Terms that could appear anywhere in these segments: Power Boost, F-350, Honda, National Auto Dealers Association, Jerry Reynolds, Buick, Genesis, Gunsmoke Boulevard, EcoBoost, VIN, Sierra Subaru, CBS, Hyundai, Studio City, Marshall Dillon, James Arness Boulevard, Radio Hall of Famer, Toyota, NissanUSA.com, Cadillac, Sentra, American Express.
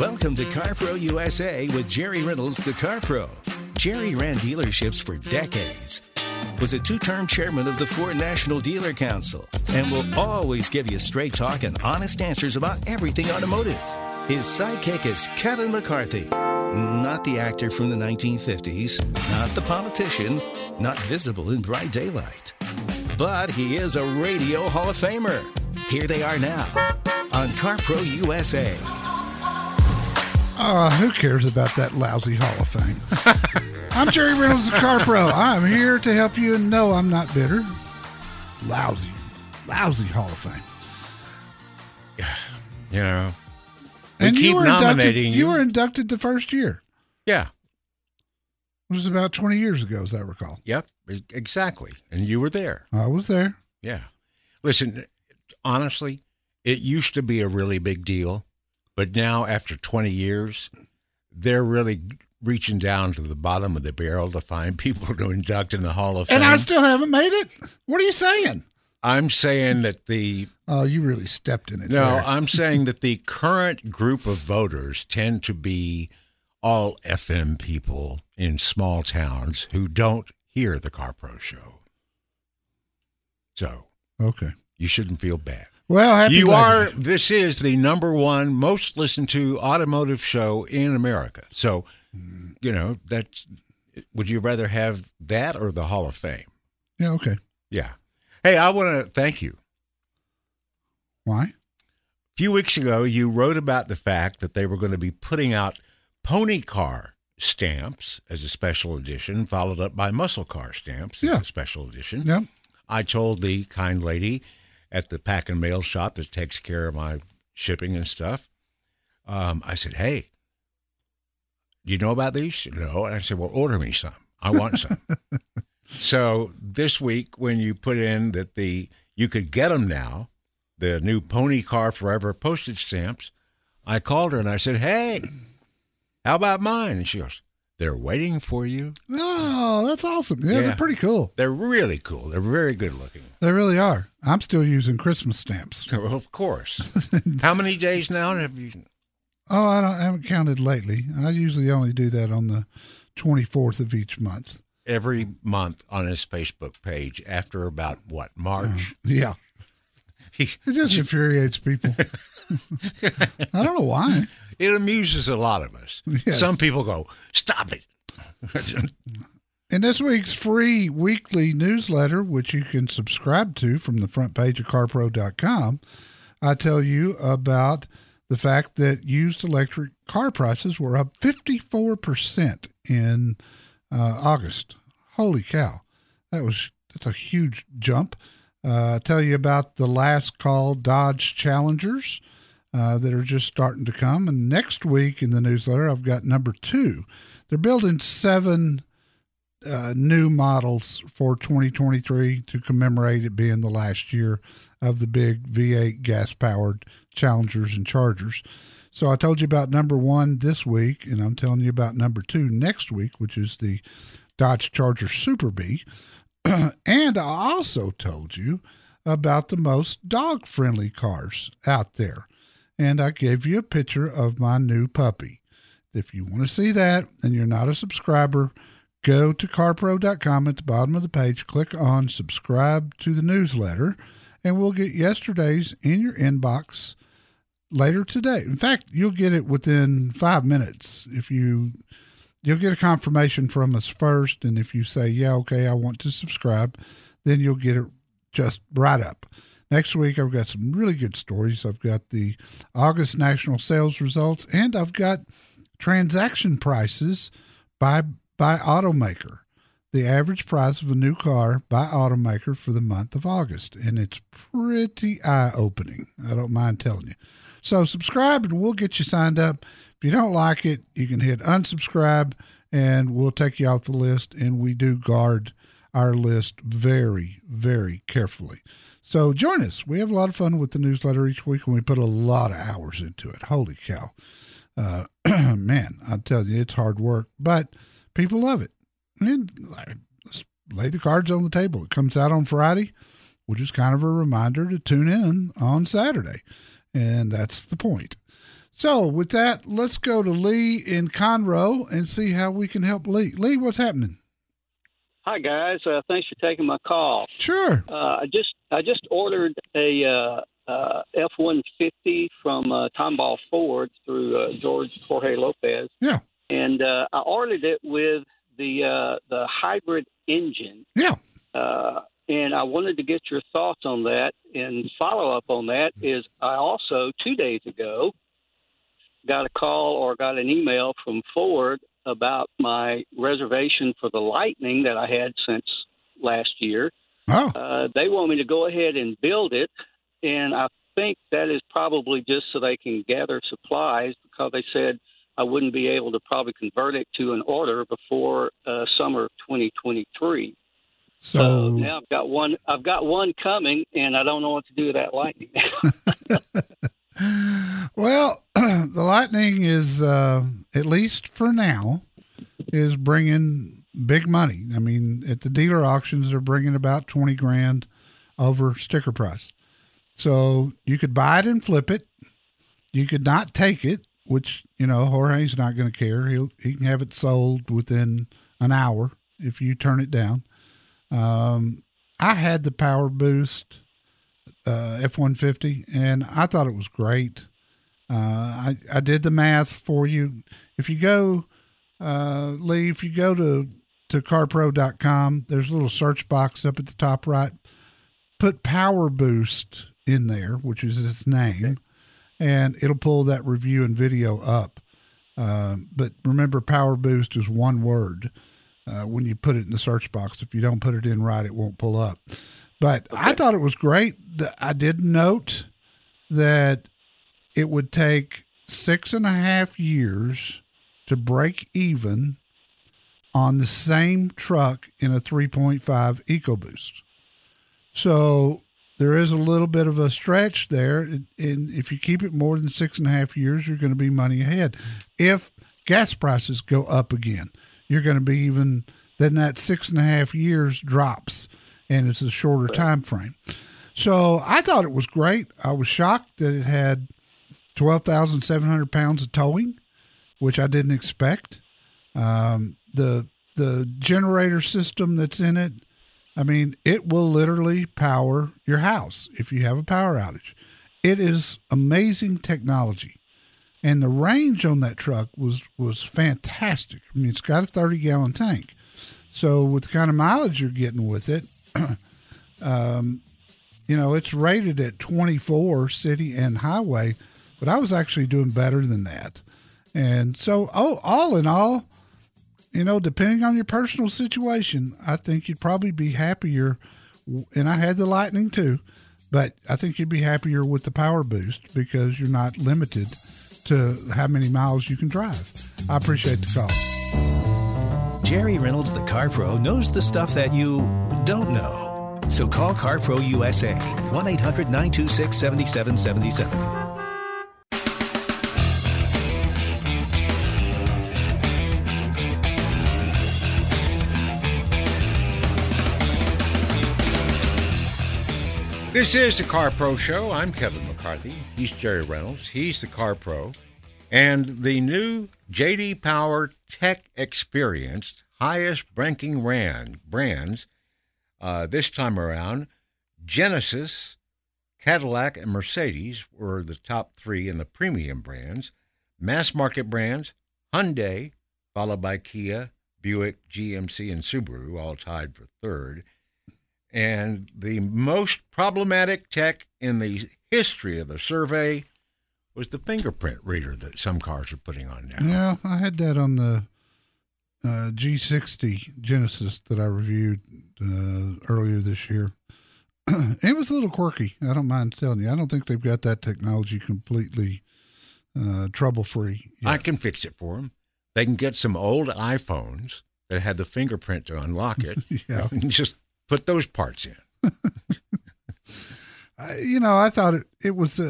Welcome to CarPro USA with Jerry Reynolds, the CarPro. Jerry ran dealerships for decades, was a two-term chairman of the Ford National Dealer Council, and will always give you straight talk and honest answers about everything automotive. His sidekick is Kevin McCarthy. Not the actor from the 1950s, not the politician, not visible in bright daylight. But he is a Radio Hall of Famer. Here they are now on CarPro USA. Who cares about that lousy Hall of Fame? I'm Jerry Reynolds, the Car Pro. I'm here to help you, and no, I'm not bitter. Lousy Hall of Fame. Yeah. And keep you were inducted the first year. Yeah. It was about 20 years ago, as I recall. Yep, exactly. And you were there. I was there. Yeah. Listen, honestly, it used to be a really big deal. But now, after 20 years, they're really reaching down to the bottom of the barrel to find people to induct in the Hall of Fame. And I still haven't made it? What are you saying? I'm saying that the... Oh, you really stepped in it. No, there. I'm saying that the current group of voters tend to be all FM people in small towns who don't hear the CarPro show. So, okay, you shouldn't feel bad. Well, happy you are. This is the number one most listened to automotive show in America. So, you know, that's. Would you rather have that or the Hall of Fame? Yeah. Okay. Yeah. Hey, I want to thank you. Why? A few weeks ago, you wrote about the fact that they were going to be putting out pony car stamps as a special edition, followed up by muscle car stamps as a special edition. Yeah. I told the kind lady at the pack and mail shop that takes care of my shipping and stuff. I said, hey, do you know about these? She said, no. And I said, well, order me some. I want some. So this week when you put in that you could get them now, the new Pony Car Forever postage stamps, I called her and I said, hey, how about mine? And she goes, they're waiting for you. Oh, that's awesome. Yeah, they're pretty cool. They're really cool. They're very good looking. They really are. I'm still using Christmas stamps. Well, of course. How many days now have you? Oh, I haven't counted lately. I usually only do that on the 24th of each month. Every month on his Facebook page after about, what, March? Yeah. It just infuriates people. I don't know why. It amuses a lot of us. Yes. Some people go, stop it. In this week's free weekly newsletter, which you can subscribe to from the front page of carpro.com, I tell you about the fact that used electric car prices were up 54% in August. Holy cow. That's a huge jump. I tell you about the last call Dodge Challengers that are just starting to come. And next week in the newsletter, I've got number 2. They're building 7 new models for 2023 to commemorate it being the last year of the big V8 gas-powered Challengers and Chargers. So I told you about number 1 this week, and I'm telling you about number 2 next week, which is the Dodge Charger Super Bee. And I also told you about the most dog-friendly cars out there. And I gave you a picture of my new puppy. If you want to see that and you're not a subscriber, go to carpro.com at the bottom of the page, click on subscribe to the newsletter, and we'll get yesterday's in your inbox later today. In fact, you'll get it within 5 minutes. If you'll get a confirmation from us first, and if you say, yeah, okay, I want to subscribe, then you'll get it just right up. Next week, I've got some really good stories. I've got the August national sales results, and I've got transaction prices by automaker, the average price of a new car by automaker for the month of August. And it's pretty eye-opening. I don't mind telling you. So subscribe, and we'll get you signed up. If you don't like it, you can hit unsubscribe, and we'll take you off the list. And we do guard our list very, very carefully. So join us. We have a lot of fun with the newsletter each week, and we put a lot of hours into it. Holy cow. Man, I tell you, it's hard work, but people love it. And let's lay the cards on the table. It comes out on Friday, which is kind of a reminder to tune in on Saturday. And that's the point. So with that, let's go to Lee in Conroe and see how we can help Lee. Lee, what's happening? Hi, guys. Thanks for taking my call. Sure. I just ordered a F-150 from Tomball Ford through Jorge Lopez. Yeah. And I ordered it with the hybrid engine. Yeah. And I wanted to get your thoughts on that. And follow-up on that is I also, 2 days ago, got a call or got an email from Ford about my reservation for the Lightning that I had since last year. Oh. They want me to go ahead and build it, and I think that is probably just so they can gather supplies, because they said I wouldn't be able to probably convert it to an order before summer of 2023. So now I've got one coming, and I don't know what to do with that Lightning now. Well, the Lightning is, at least for now, is bringing big money. I mean, at the dealer auctions, they're bringing about $20,000 over sticker price. So you could buy it and flip it. You could not take it, which, Jorge's not going to care. He can have it sold within an hour if you turn it down. I had the Power Boost F-150, and I thought it was great. I did the math for you. If you go, Lee, to CarPro.com, there's a little search box up at the top right. Put Power Boost in there, which is its name, okay, and it'll pull that review and video up. But remember, Power Boost is one word when you put it in the search box. If you don't put it in right, it won't pull up. But okay, I thought it was great. I did note that it would take 6.5 years to break even on the same truck in a 3.5 EcoBoost. So there is a little bit of a stretch there. And if you keep it more than 6.5 years, you're going to be money ahead. If gas prices go up again, you're going to be even, then that 6.5 years drops, and it's a shorter time frame. So I thought it was great. I was shocked that it had 12,700 pounds of towing, which I didn't expect. The generator system that's in it, I mean, it will literally power your house if you have a power outage. It is amazing technology. And the range on that truck was fantastic. I mean, it's got a 30-gallon tank. So with the kind of mileage you're getting with it, it's rated at 24 city and highway, but I was actually doing better than that. And so, all in all, depending on your personal situation, I think you'd probably be happier. And I had the Lightning too, but I think you'd be happier with the Power Boost because you're not limited to how many miles you can drive. I appreciate the call. Jerry Reynolds, the Car Pro, knows the stuff that you don't know. So call CarPro USA, 1-800-926-7777. This is the Car Pro Show. I'm Kevin McCarthy. He's Jerry Reynolds. He's the Car Pro. And the new J.D. Power Tech Experienced highest ranking brands this time around, Genesis, Cadillac and Mercedes were the top three in the premium brands. Mass market brands, Hyundai, followed by Kia, Buick, GMC, and Subaru, all tied for third. And the most problematic tech in the history of the survey was the fingerprint reader that some cars are putting on now. Yeah, I had that on the G60 Genesis that I reviewed earlier this year. It was a little quirky, I don't mind telling you. I don't think they've got that technology completely trouble-free yet. I can fix it for them. They can get some old iPhones that had the fingerprint to unlock it yeah. and just put those parts in. I thought it was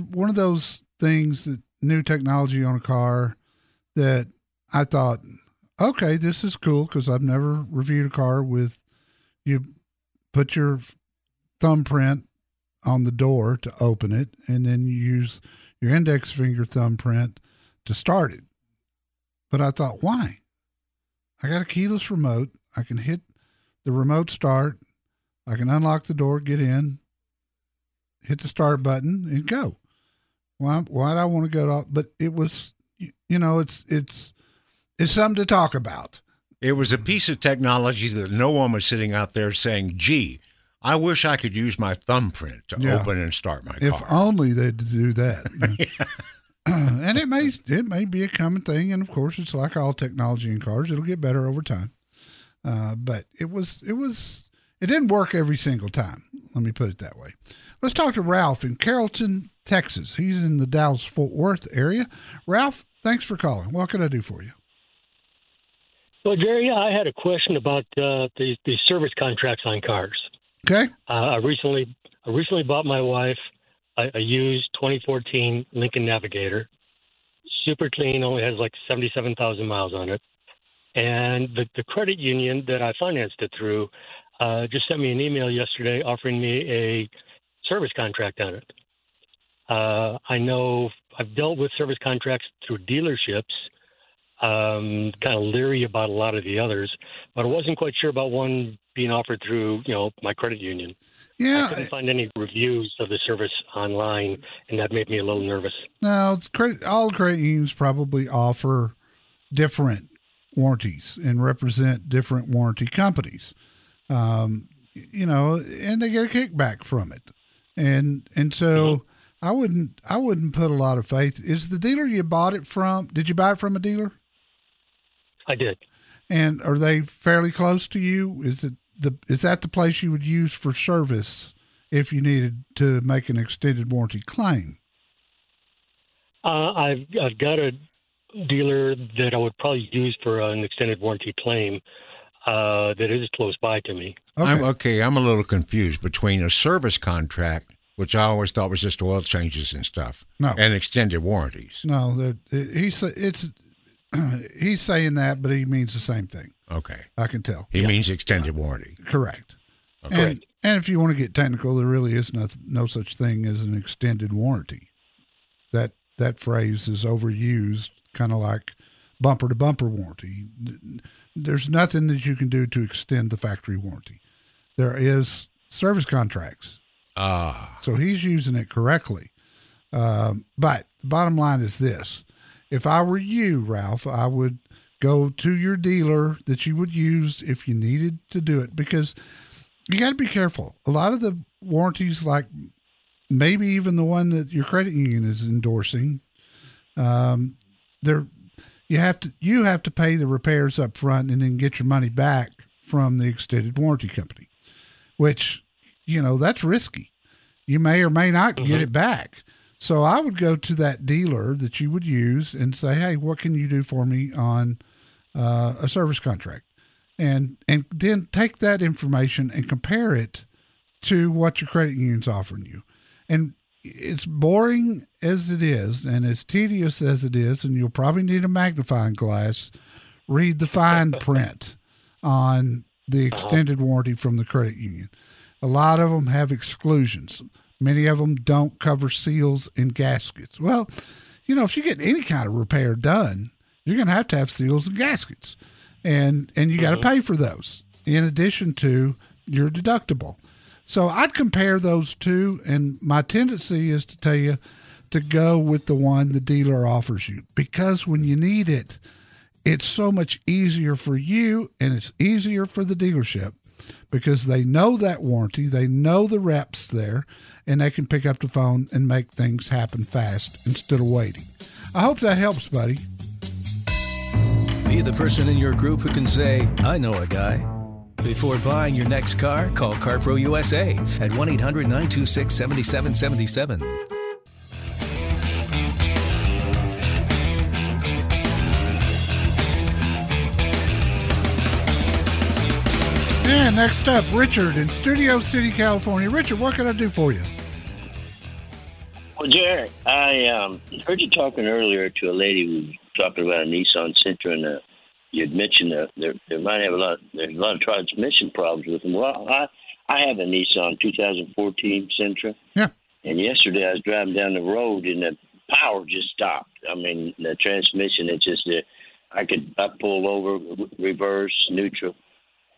one of those things, that new technology on a car, that I thought, okay, this is cool, because I've never reviewed a car with you put your thumbprint on the door to open it, and then you use your index finger thumbprint to start it. But I thought, why? I got a keyless remote. I can hit the remote start. I can unlock the door, get in, hit the start button, and go. Why do I want to go to? But it was, it's something to talk about. It was a piece of technology that no one was sitting out there saying, gee, I wish I could use my thumbprint to open and start my car. If only they'd do that. Yeah. And it may be a common thing, and of course, it's like all technology in cars; it'll get better over time. But it didn't work every single time. Let me put it that way. Let's talk to Ralph in Carrollton, Texas. He's in the Dallas-Fort Worth area. Ralph, thanks for calling. What can I do for you? Well, Jerry, I had a question about the service contracts on cars. Okay. I recently bought my wife a used 2014 Lincoln Navigator, super clean, only has like 77,000 miles on it. And the credit union that I financed it through just sent me an email yesterday offering me a service contract on it. I know I've dealt with service contracts through dealerships, kind of leery about a lot of the others, but I wasn't quite sure about one being offered through, my credit union. Yeah. I couldn't find any reviews of the service online, and that made me a little nervous. No, all credit unions probably offer different warranties and represent different warranty companies, and they get a kickback from it. And so mm-hmm. I wouldn't put a lot of faith. Is the dealer you bought it from, did you buy it from a dealer? I did. And are they fairly close to you? Is that the place you would use for service if you needed to make an extended warranty claim? I've got a dealer that I would probably use for an extended warranty claim that is close by to me. Okay. I'm a little confused between a service contract, which I always thought was just oil changes and stuff, and extended warranties. No, he's saying that, but he means the same thing. Okay. I can tell. He means extended warranty. Correct. Okay. And if you want to get technical, there really is no such thing as an extended warranty. That phrase is overused, kind of like bumper-to-bumper warranty. There's nothing that you can do to extend the factory warranty. There is service contracts. So he's using it correctly. But the bottom line is this. If I were you, Ralph, I would go to your dealer that you would use if you needed to do it, because you got to be careful. A lot of the warranties, like maybe even the one that your credit union is endorsing, you have to pay the repairs up front and then get your money back from the extended warranty company, which, that's risky. You may or may not mm-hmm. get it back. So I would go to that dealer that you would use and say, hey, what can you do for me on a service contract? And then take that information and compare it to what your credit union's offering you. And it's boring as it is and as tedious as it is, and you'll probably need a magnifying glass, read the fine print on the extended warranty from the credit union. A lot of them have exclusions. Many of them don't cover seals and gaskets. Well, if you get any kind of repair done, you're going to have seals and gaskets, and you mm-hmm. got to pay for those in addition to your deductible. So I'd compare those two, and my tendency is to tell you to go with the one the dealer offers you, because when you need it, it's so much easier for you and it's easier for the dealership because they know that warranty, they know the reps there, and they can pick up the phone and make things happen fast instead of waiting. I hope that helps, buddy. Be the person in your group who can say, I know a guy. Before buying your next car, call CarPro USA at 1-800-926-7777. And next up, Richard in Studio City, California. Richard, what can I do for you? Well, Jerry, I heard you talking earlier to a lady who was talking about a Nissan Sentra, and you'd mentioned there might have a lot of transmission problems with them. Well, I have a Nissan 2014 Sentra. Yeah. And yesterday I was driving down the road, and the power just stopped. I mean, the transmission, it just I pulled over, reverse, neutral.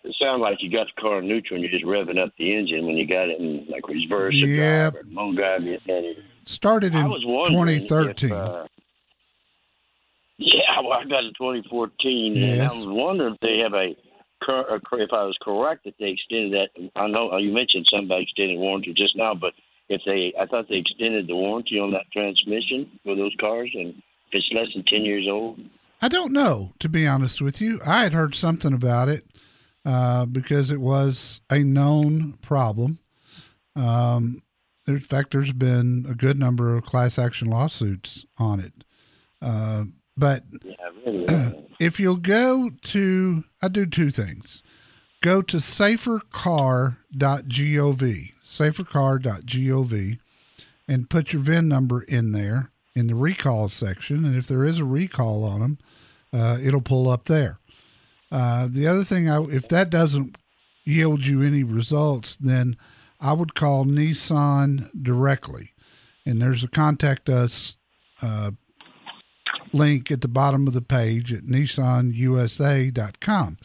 It sounded like you got the car in neutral and you're just revving up the engine when you got it in like reverse or drive or low drive. It started in 2013. I got it in 2014, yes. And I was wondering if they have if I was correct that they extended that. I know you mentioned something about extended warranty just now, but I thought they extended the warranty on that transmission for those cars, and if it's less than 10 years old. I don't know, to be honest with you. I had heard something about it. Because it was a known problem. In fact, there's been a good number of class action lawsuits on it. But if you'll go to, I do two things. Go to safercar.gov, and put your VIN number in there in the recall section. And if there is a recall on them, it'll pull up there. The other thing, if that doesn't yield you any results, then I would call Nissan directly. And there's a contact us link at the bottom of the page at NissanUSA.com.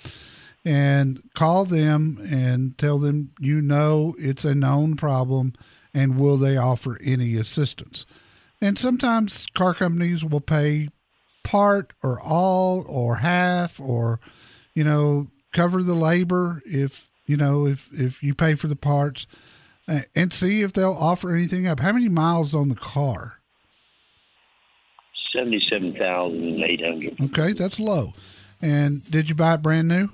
And call them and tell them it's a known problem and will they offer any assistance. And sometimes car companies will pay part or all or half or cover the labor if you pay for the parts, and see if they'll offer anything up. How many miles on the car? 77,800. Okay, that's low. And did you buy it brand new?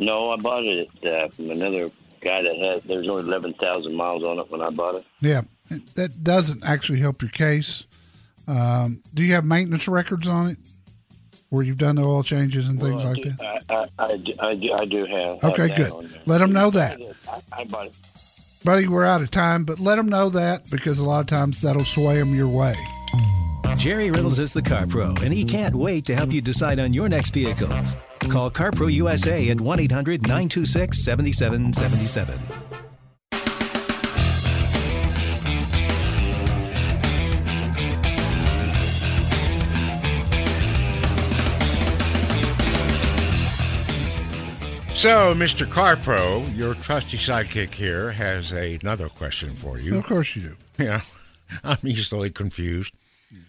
No, I bought it from another guy that had. There's only 11,000 miles on it when I bought it. Yeah, that doesn't actually help your case. Do you have maintenance records on it? Where you've done the oil changes and things that? I do have. Okay, good. Let them know that. I bought it. Buddy, we're out of time, but let them know that because a lot of times that'll sway them your way. Jerry Reynolds is the Car Pro, and he can't wait to help you decide on your next vehicle. Call CarPro USA at 1-800-926-7777. So, Mr. CarPro, your trusty sidekick here, has another question for you. Of course you do. Yeah, I'm easily confused.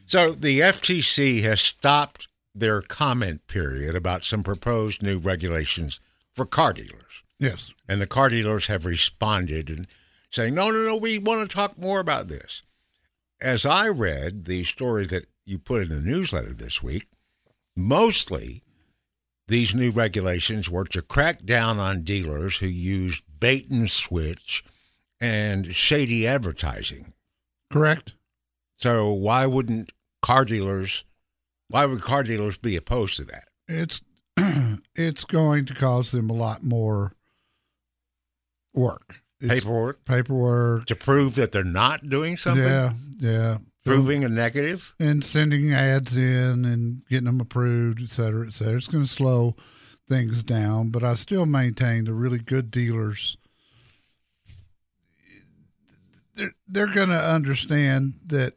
So, the FTC has stopped their comment period about some proposed new regulations for car dealers. Yes. And the car dealers have responded and saying, no, we want to talk more about this. As I read the story that you put in the newsletter this week, mostly these new regulations were to crack down on dealers who used bait and switch and shady advertising. Correct. So why would car dealers be opposed to that? It's going to cause them a lot more work. Paperwork. To prove that they're not doing something? Yeah. Proving a negative? And sending ads in and getting them approved, et cetera, et cetera. It's going to slow things down, but I still maintain the really good dealers, they're going to understand that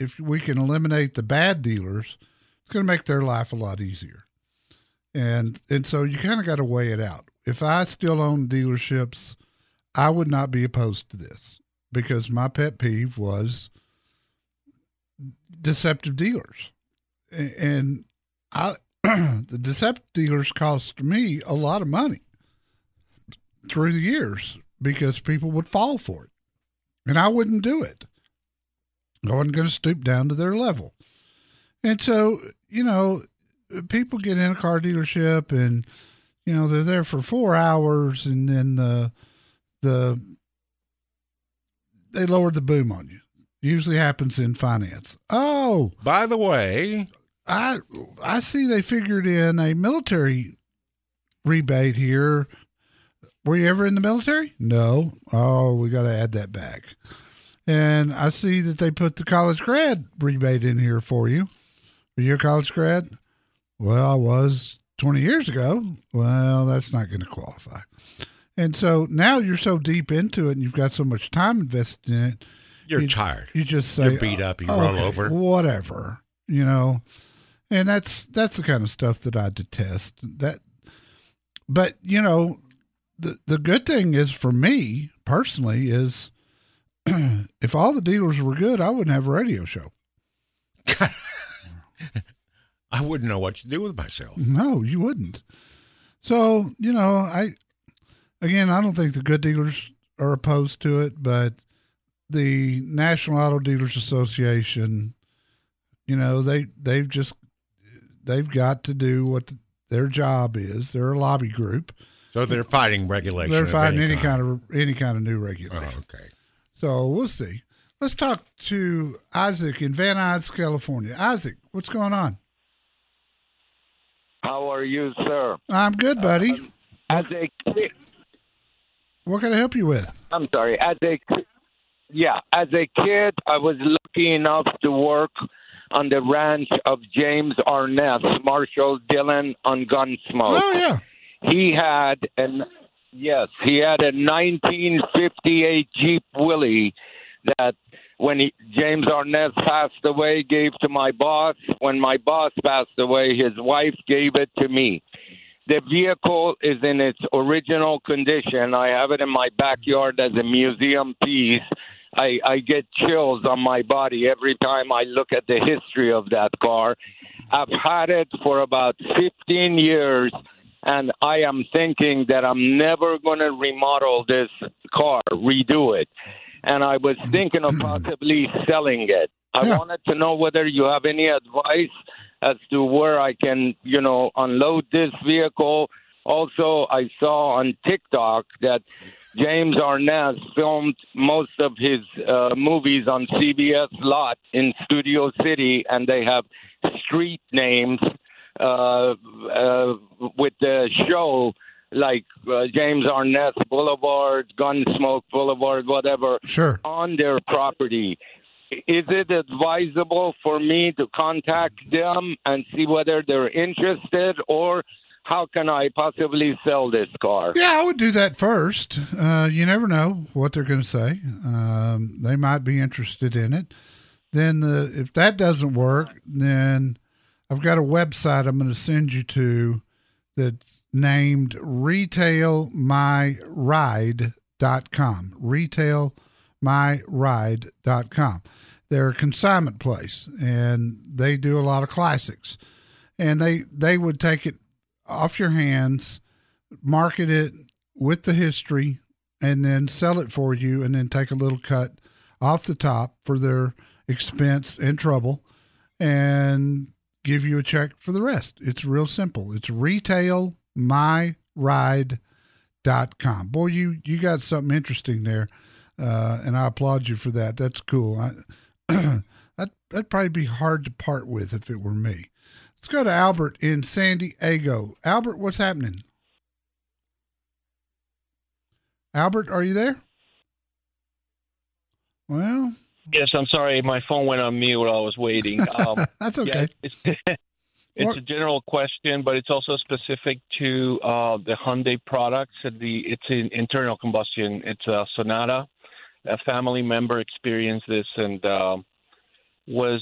if we can eliminate the bad dealers, it's going to make their life a lot easier. And so you kind of got to weigh it out. if I still owned dealerships, I would not be opposed to this because my pet peeve was deceptive dealers. And I, the deceptive dealers cost me a lot of money through the years because people would fall for it. And I wouldn't do it. I wasn't going to stoop down to their level. And so, you know, people get in a car dealership and, you know, they're there for 4 hours and then they lowered the boom on you. Usually happens in finance. Oh, by the way, I see they figured in a military rebate here. Were you ever in the military? No. Oh, we got to add that back. And I see that they put the college grad rebate in here for you. Were you a college grad? Well, I was 20 years ago. Well, that's not going to qualify. And so now you're so deep into it and you've got so much time invested in it. You're tired. You just say, you're beat up. You roll over. Whatever, you know. And that's the kind of stuff that I detest. But, you know, the good thing is for me personally is if all the dealers were good, I wouldn't have a radio show. I wouldn't know what to do with myself. No, you wouldn't. So, you know, I don't think the good dealers are opposed to it, but the National Auto Dealers Association, you know, they've got to do what their job is. They're a lobby group. So they're fighting regulation. They're fighting any kind of new regulation. Oh, okay. So we'll see. Let's talk to Isaac in Van Nuys, California. Isaac, what's going on? How are you, sir? I'm good, buddy. What can I help you with? I'm sorry. As a kid, I was lucky enough to work on the ranch of James Arness, Marshall Dillon on Gunsmoke. Oh, yeah. He had a 1958 Jeep Willie that when James Arness passed away, gave to my boss. When my boss passed away, his wife gave it to me. The vehicle is in its original condition. I have it in my backyard as a museum piece. I get chills on my body every time I look at the history of that car. I've had it for about 15 years, and I am thinking that I'm never going to remodel this car, redo it. And I was thinking of possibly selling it. I wanted to know whether you have any advice as to where I can, you know, unload this vehicle. Also, I saw on TikTok that James Arness filmed most of his movies on CBS lot in Studio City, and they have street names with the show, like James Arness Boulevard, Gunsmoke Boulevard, whatever, sure, on their property. Is it advisable for me to contact them and see whether they're interested, or how can I possibly sell this car? Yeah, I would do that first. You never know what they're going to say. They might be interested in it. Then if that doesn't work, then I've got a website I'm going to send you to that's named RetailMyRide.com. RetailMyRide.com. They're a consignment place, and they do a lot of classics. And they would take it off your hands, market it with the history, and then sell it for you, and then take a little cut off the top for their expense and trouble, and give you a check for the rest. It's real simple. It's RetailMyRide.com. Boy, you got something interesting there. And I applaud you for that. That's cool. That'd probably be hard to part with if it were me. Let's go to Albert in San Diego. Albert, what's happening? Albert, are you there? Well, yes, I'm sorry. My phone went on mute while I was waiting. That's okay. Yeah, it's a general question, but it's also specific to the Hyundai products. It's an internal combustion. It's a Sonata. A family member experienced this and was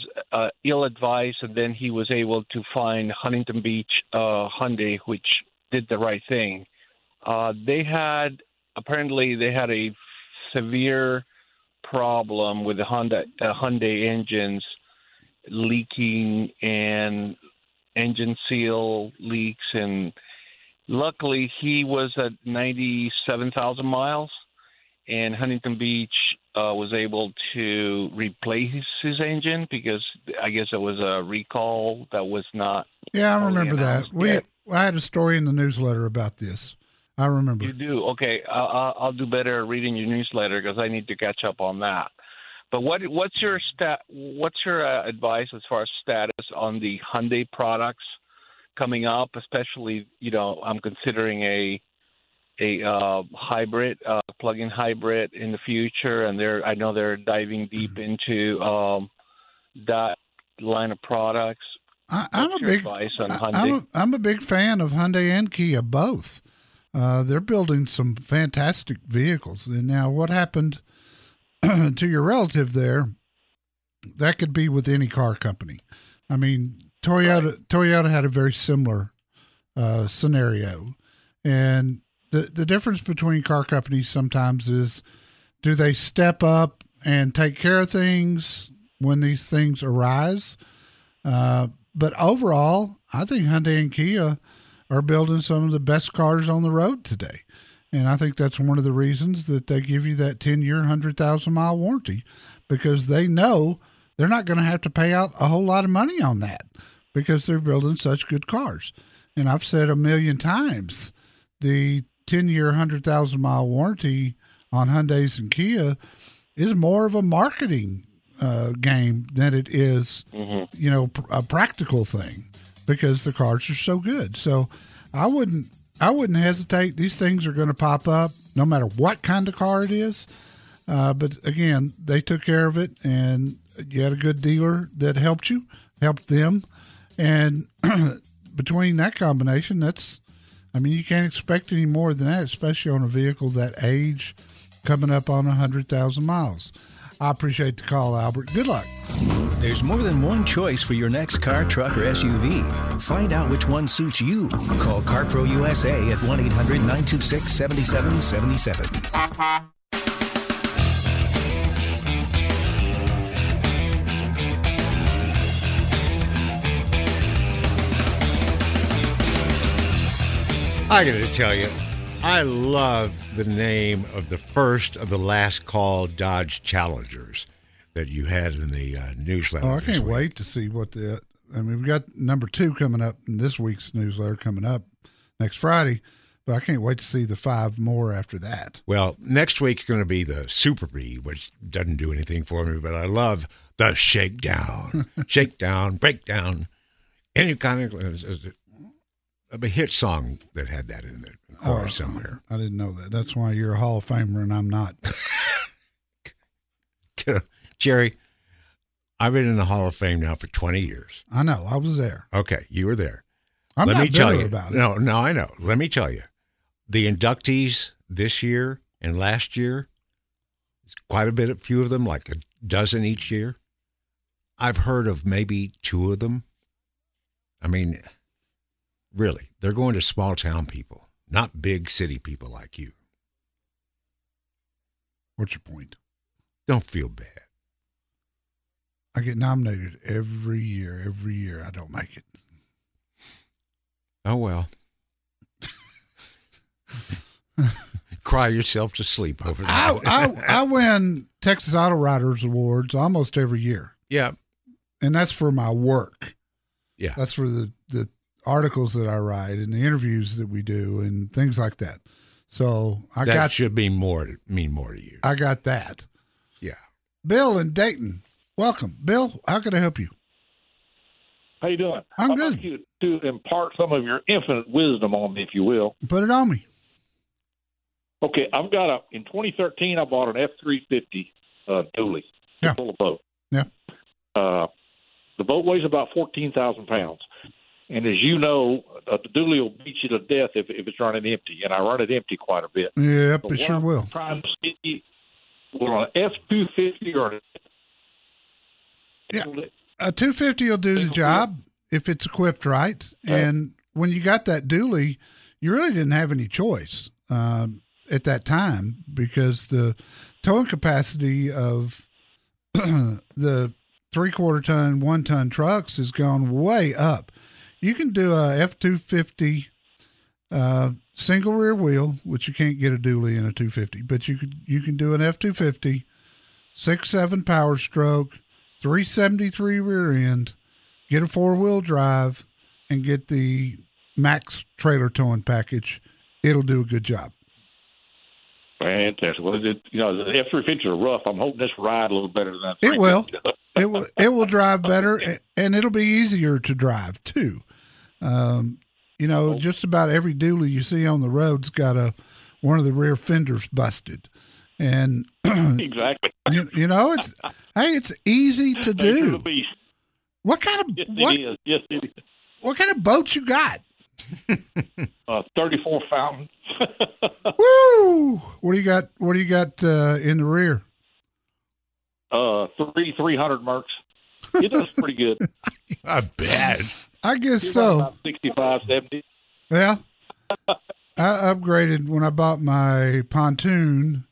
ill-advised, and then he was able to find Huntington Beach Hyundai, which did the right thing. Apparently they had a severe problem with the Hyundai engines leaking and engine seal leaks, and luckily he was at 97,000 miles, and Huntington Beach was able to replace his engine because I guess it was a recall that was not. Yeah, I remember that. I had a story in the newsletter about this. I remember. You do? Okay. I'll do better reading your newsletter because I need to catch up on that. But what's your advice as far as status on the Hyundai products coming up? Especially, you know, I'm considering a hybrid, plug-in hybrid in the future, and I know they're diving deep into that line of products. I'm a big fan of Hyundai and Kia both. They're building some fantastic vehicles. And now, what happened to your relative there? That could be with any car company. I mean, Toyota had a very similar scenario, and the difference between car companies sometimes is, do they step up and take care of things when these things arise? But overall, I think Hyundai and Kia are building some of the best cars on the road today. And I think that's one of the reasons that they give you that 10-year, 100,000-mile warranty, because they know they're not going to have to pay out a whole lot of money on that because they're building such good cars. And I've said a million times, the 10-year, 100,000-mile warranty on Hyundais and Kia is more of a marketing game than it is, you know, a practical thing, because the cars are so good. So I wouldn't hesitate. These things are going to pop up no matter what kind of car it is. But again, they took care of it, and you had a good dealer that helped them. And between that combination, you can't expect any more than that, especially on a vehicle that age coming up on 100,000 miles. I appreciate the call, Albert. Good luck. There's more than one choice for your next car, truck, or SUV. Find out which one suits you. Call CarPro USA at 1-800-926-7777. I got to tell you, I love the name of the first of the last call Dodge Challengers that you had in the newsletter. Oh, I can't wait to see we've got number 2 coming up in this week's newsletter coming up next Friday, but I can't wait to see the 5 more after that. Well, next week's going to be the Super Bee, which doesn't do anything for me, but I love the Shakedown. Shakedown, Breakdown, any kind of... a hit song that had that in it, a chorus somewhere. I didn't know that. That's why you're a Hall of Famer and I'm not. Jerry, I've been in the Hall of Fame now for 20 years. I know. I was there. Okay. You were there. Let me tell you about it. No, I know. Let me tell you. The inductees this year and last year, quite a few of them, like a dozen each year. I've heard of maybe 2 of them. I mean... really, they're going to small town people, not big city people like you. What's your point? Don't feel bad. I get nominated every year. Every year I don't make it. Oh, well. Cry yourself to sleep over that. I win Texas Auto Writers Awards almost every year. Yeah. And that's for my work. Yeah. That's for the articles that I write and the interviews that we do and things like that. So that should mean more to you. I got that. Yeah. Bill in Dayton. Welcome. Bill, how can I help you? How you doing? I'm good. I'd like you to impart some of your infinite wisdom on me, if you will. Put it on me. Okay. I've got in 2013, I bought an F-350 dually. Yeah. Full of boat. Yeah. The boat weighs about 14,000 pounds. And as you know, a dually will beat you to death if it's running empty, and I run it empty quite a bit. Yeah, it sure will. Trying to see on an F-250 or an a 250 will do the job if it's equipped right. And when you got that dually, you really didn't have any choice at that time, because the towing capacity of the three-quarter ton, one-ton trucks has gone way up. You can do a F-250 single rear wheel, which you can't get a dually in a 250, but you can do an F-250, 6.7 power stroke, 373 rear end, get a four-wheel drive, and get the max trailer towing package. It'll do a good job. Fantastic. Well, the F-350s are rough. I'm hoping this will ride a little better than that. It will. It will drive better, and it'll be easier to drive, too. Just about every dually you see on the road's got one of the rear fenders busted. And exactly. It's easy to do. What kind of what kind of boat you got? 34 Fountain. Woo! What do you got in the rear? 300 Mercs. It does pretty good. I bet. I guess it's so. About 65, 70. Yeah. I upgraded when I bought my pontoon,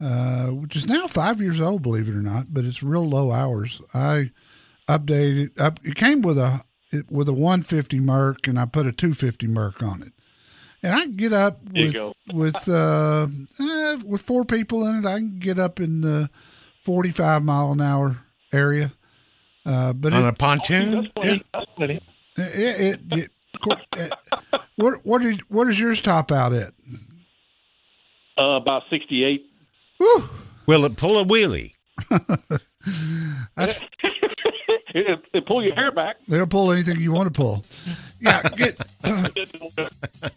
which is now 5 years old, believe it or not, but it's real low hours. I updated up. It came with a 150 Merc, and I put a 250 Merc on it. And I can get up with four people in it. I can get up in the 45 mile an hour area. But on a pontoon, what does yours top out at? About 68. Woo. Will it pull a wheelie? It'll pull your hair back. They'll pull anything you want to pull. Yeah,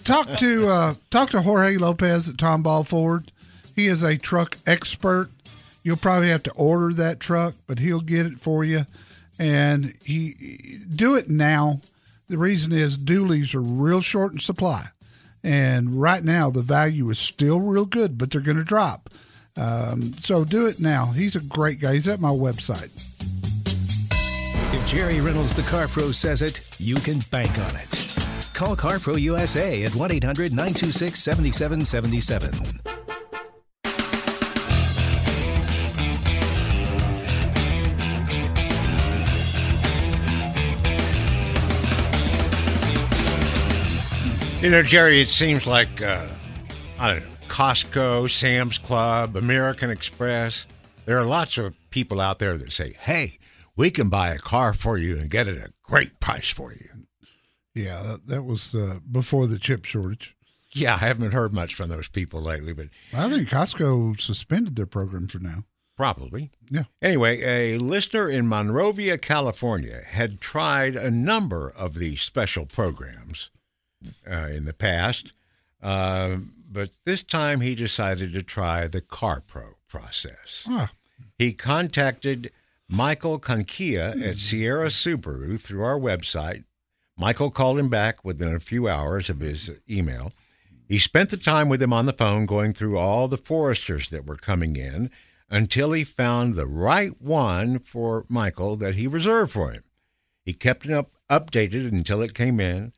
talk to Jorge Lopez at Tomball Ford. He is a truck expert. You'll probably have to order that truck, but he'll get it for you. And he do it now. The reason is dualies are real short in supply, and right now the value is still real good, but they're going to drop. So do it now. He's a great guy. He's at my website. If Jerry Reynolds, the CarPro, says it, you can bank on it. Call CarPro USA at 1-800-926-7777. Jerry, it seems like, Costco, Sam's Club, American Express. There are lots of people out there that say, hey, we can buy a car for you and get it at a great price for you. Yeah, that was before the chip shortage. Yeah, I haven't heard much from those people lately. But I think Costco suspended their program for now. Probably. Yeah. Anyway, a listener in Monrovia, California, had tried a number of these special programs in the past, but this time he decided to try the CarPro process. Huh. He contacted Michael Conquilla at Sierra Subaru through our website. Michael called him back within a few hours of his email. He spent the time with him on the phone going through all the Foresters that were coming in until he found the right one for Michael that he reserved for him. He kept him updated until it came in.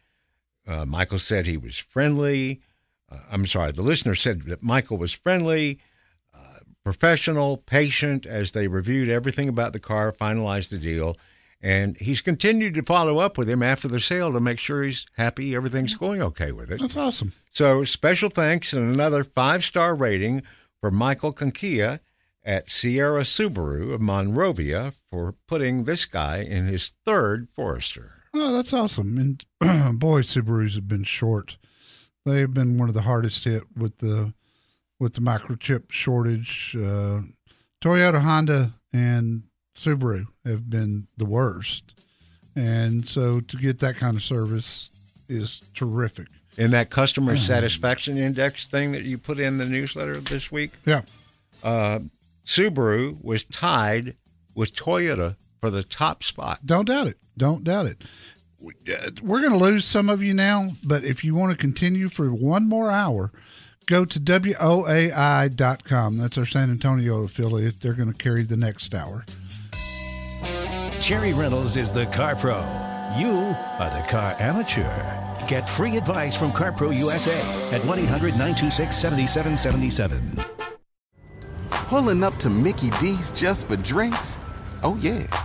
Michael said he was friendly. The listener said that Michael was friendly, professional, patient, as they reviewed everything about the car, finalized the deal, and he's continued to follow up with him after the sale to make sure he's happy, everything's going okay with it. That's awesome. So special thanks and another 5-star rating for Michael Conquilla at Sierra Subaru of Monrovia for putting this guy in his third Forester. Oh, that's awesome. And boy, Subarus have been short. They've been one of the hardest hit with the microchip shortage. Toyota, Honda, and Subaru have been the worst. And so to get that kind of service is terrific. And that customer satisfaction index thing that you put in the newsletter this week? Yeah. Subaru was tied with Toyota for the top spot. Don't doubt it. Don't doubt it. We're going to lose some of you now, but if you want to continue for one more hour, go to WOAI.com. That's our San Antonio affiliate. They're going to carry the next hour. Jerry Reynolds is the car pro. You are the car amateur. Get free advice from CarPro USA at 1-800-926-7777. Pulling up to Mickey D's just for drinks? Oh, yeah,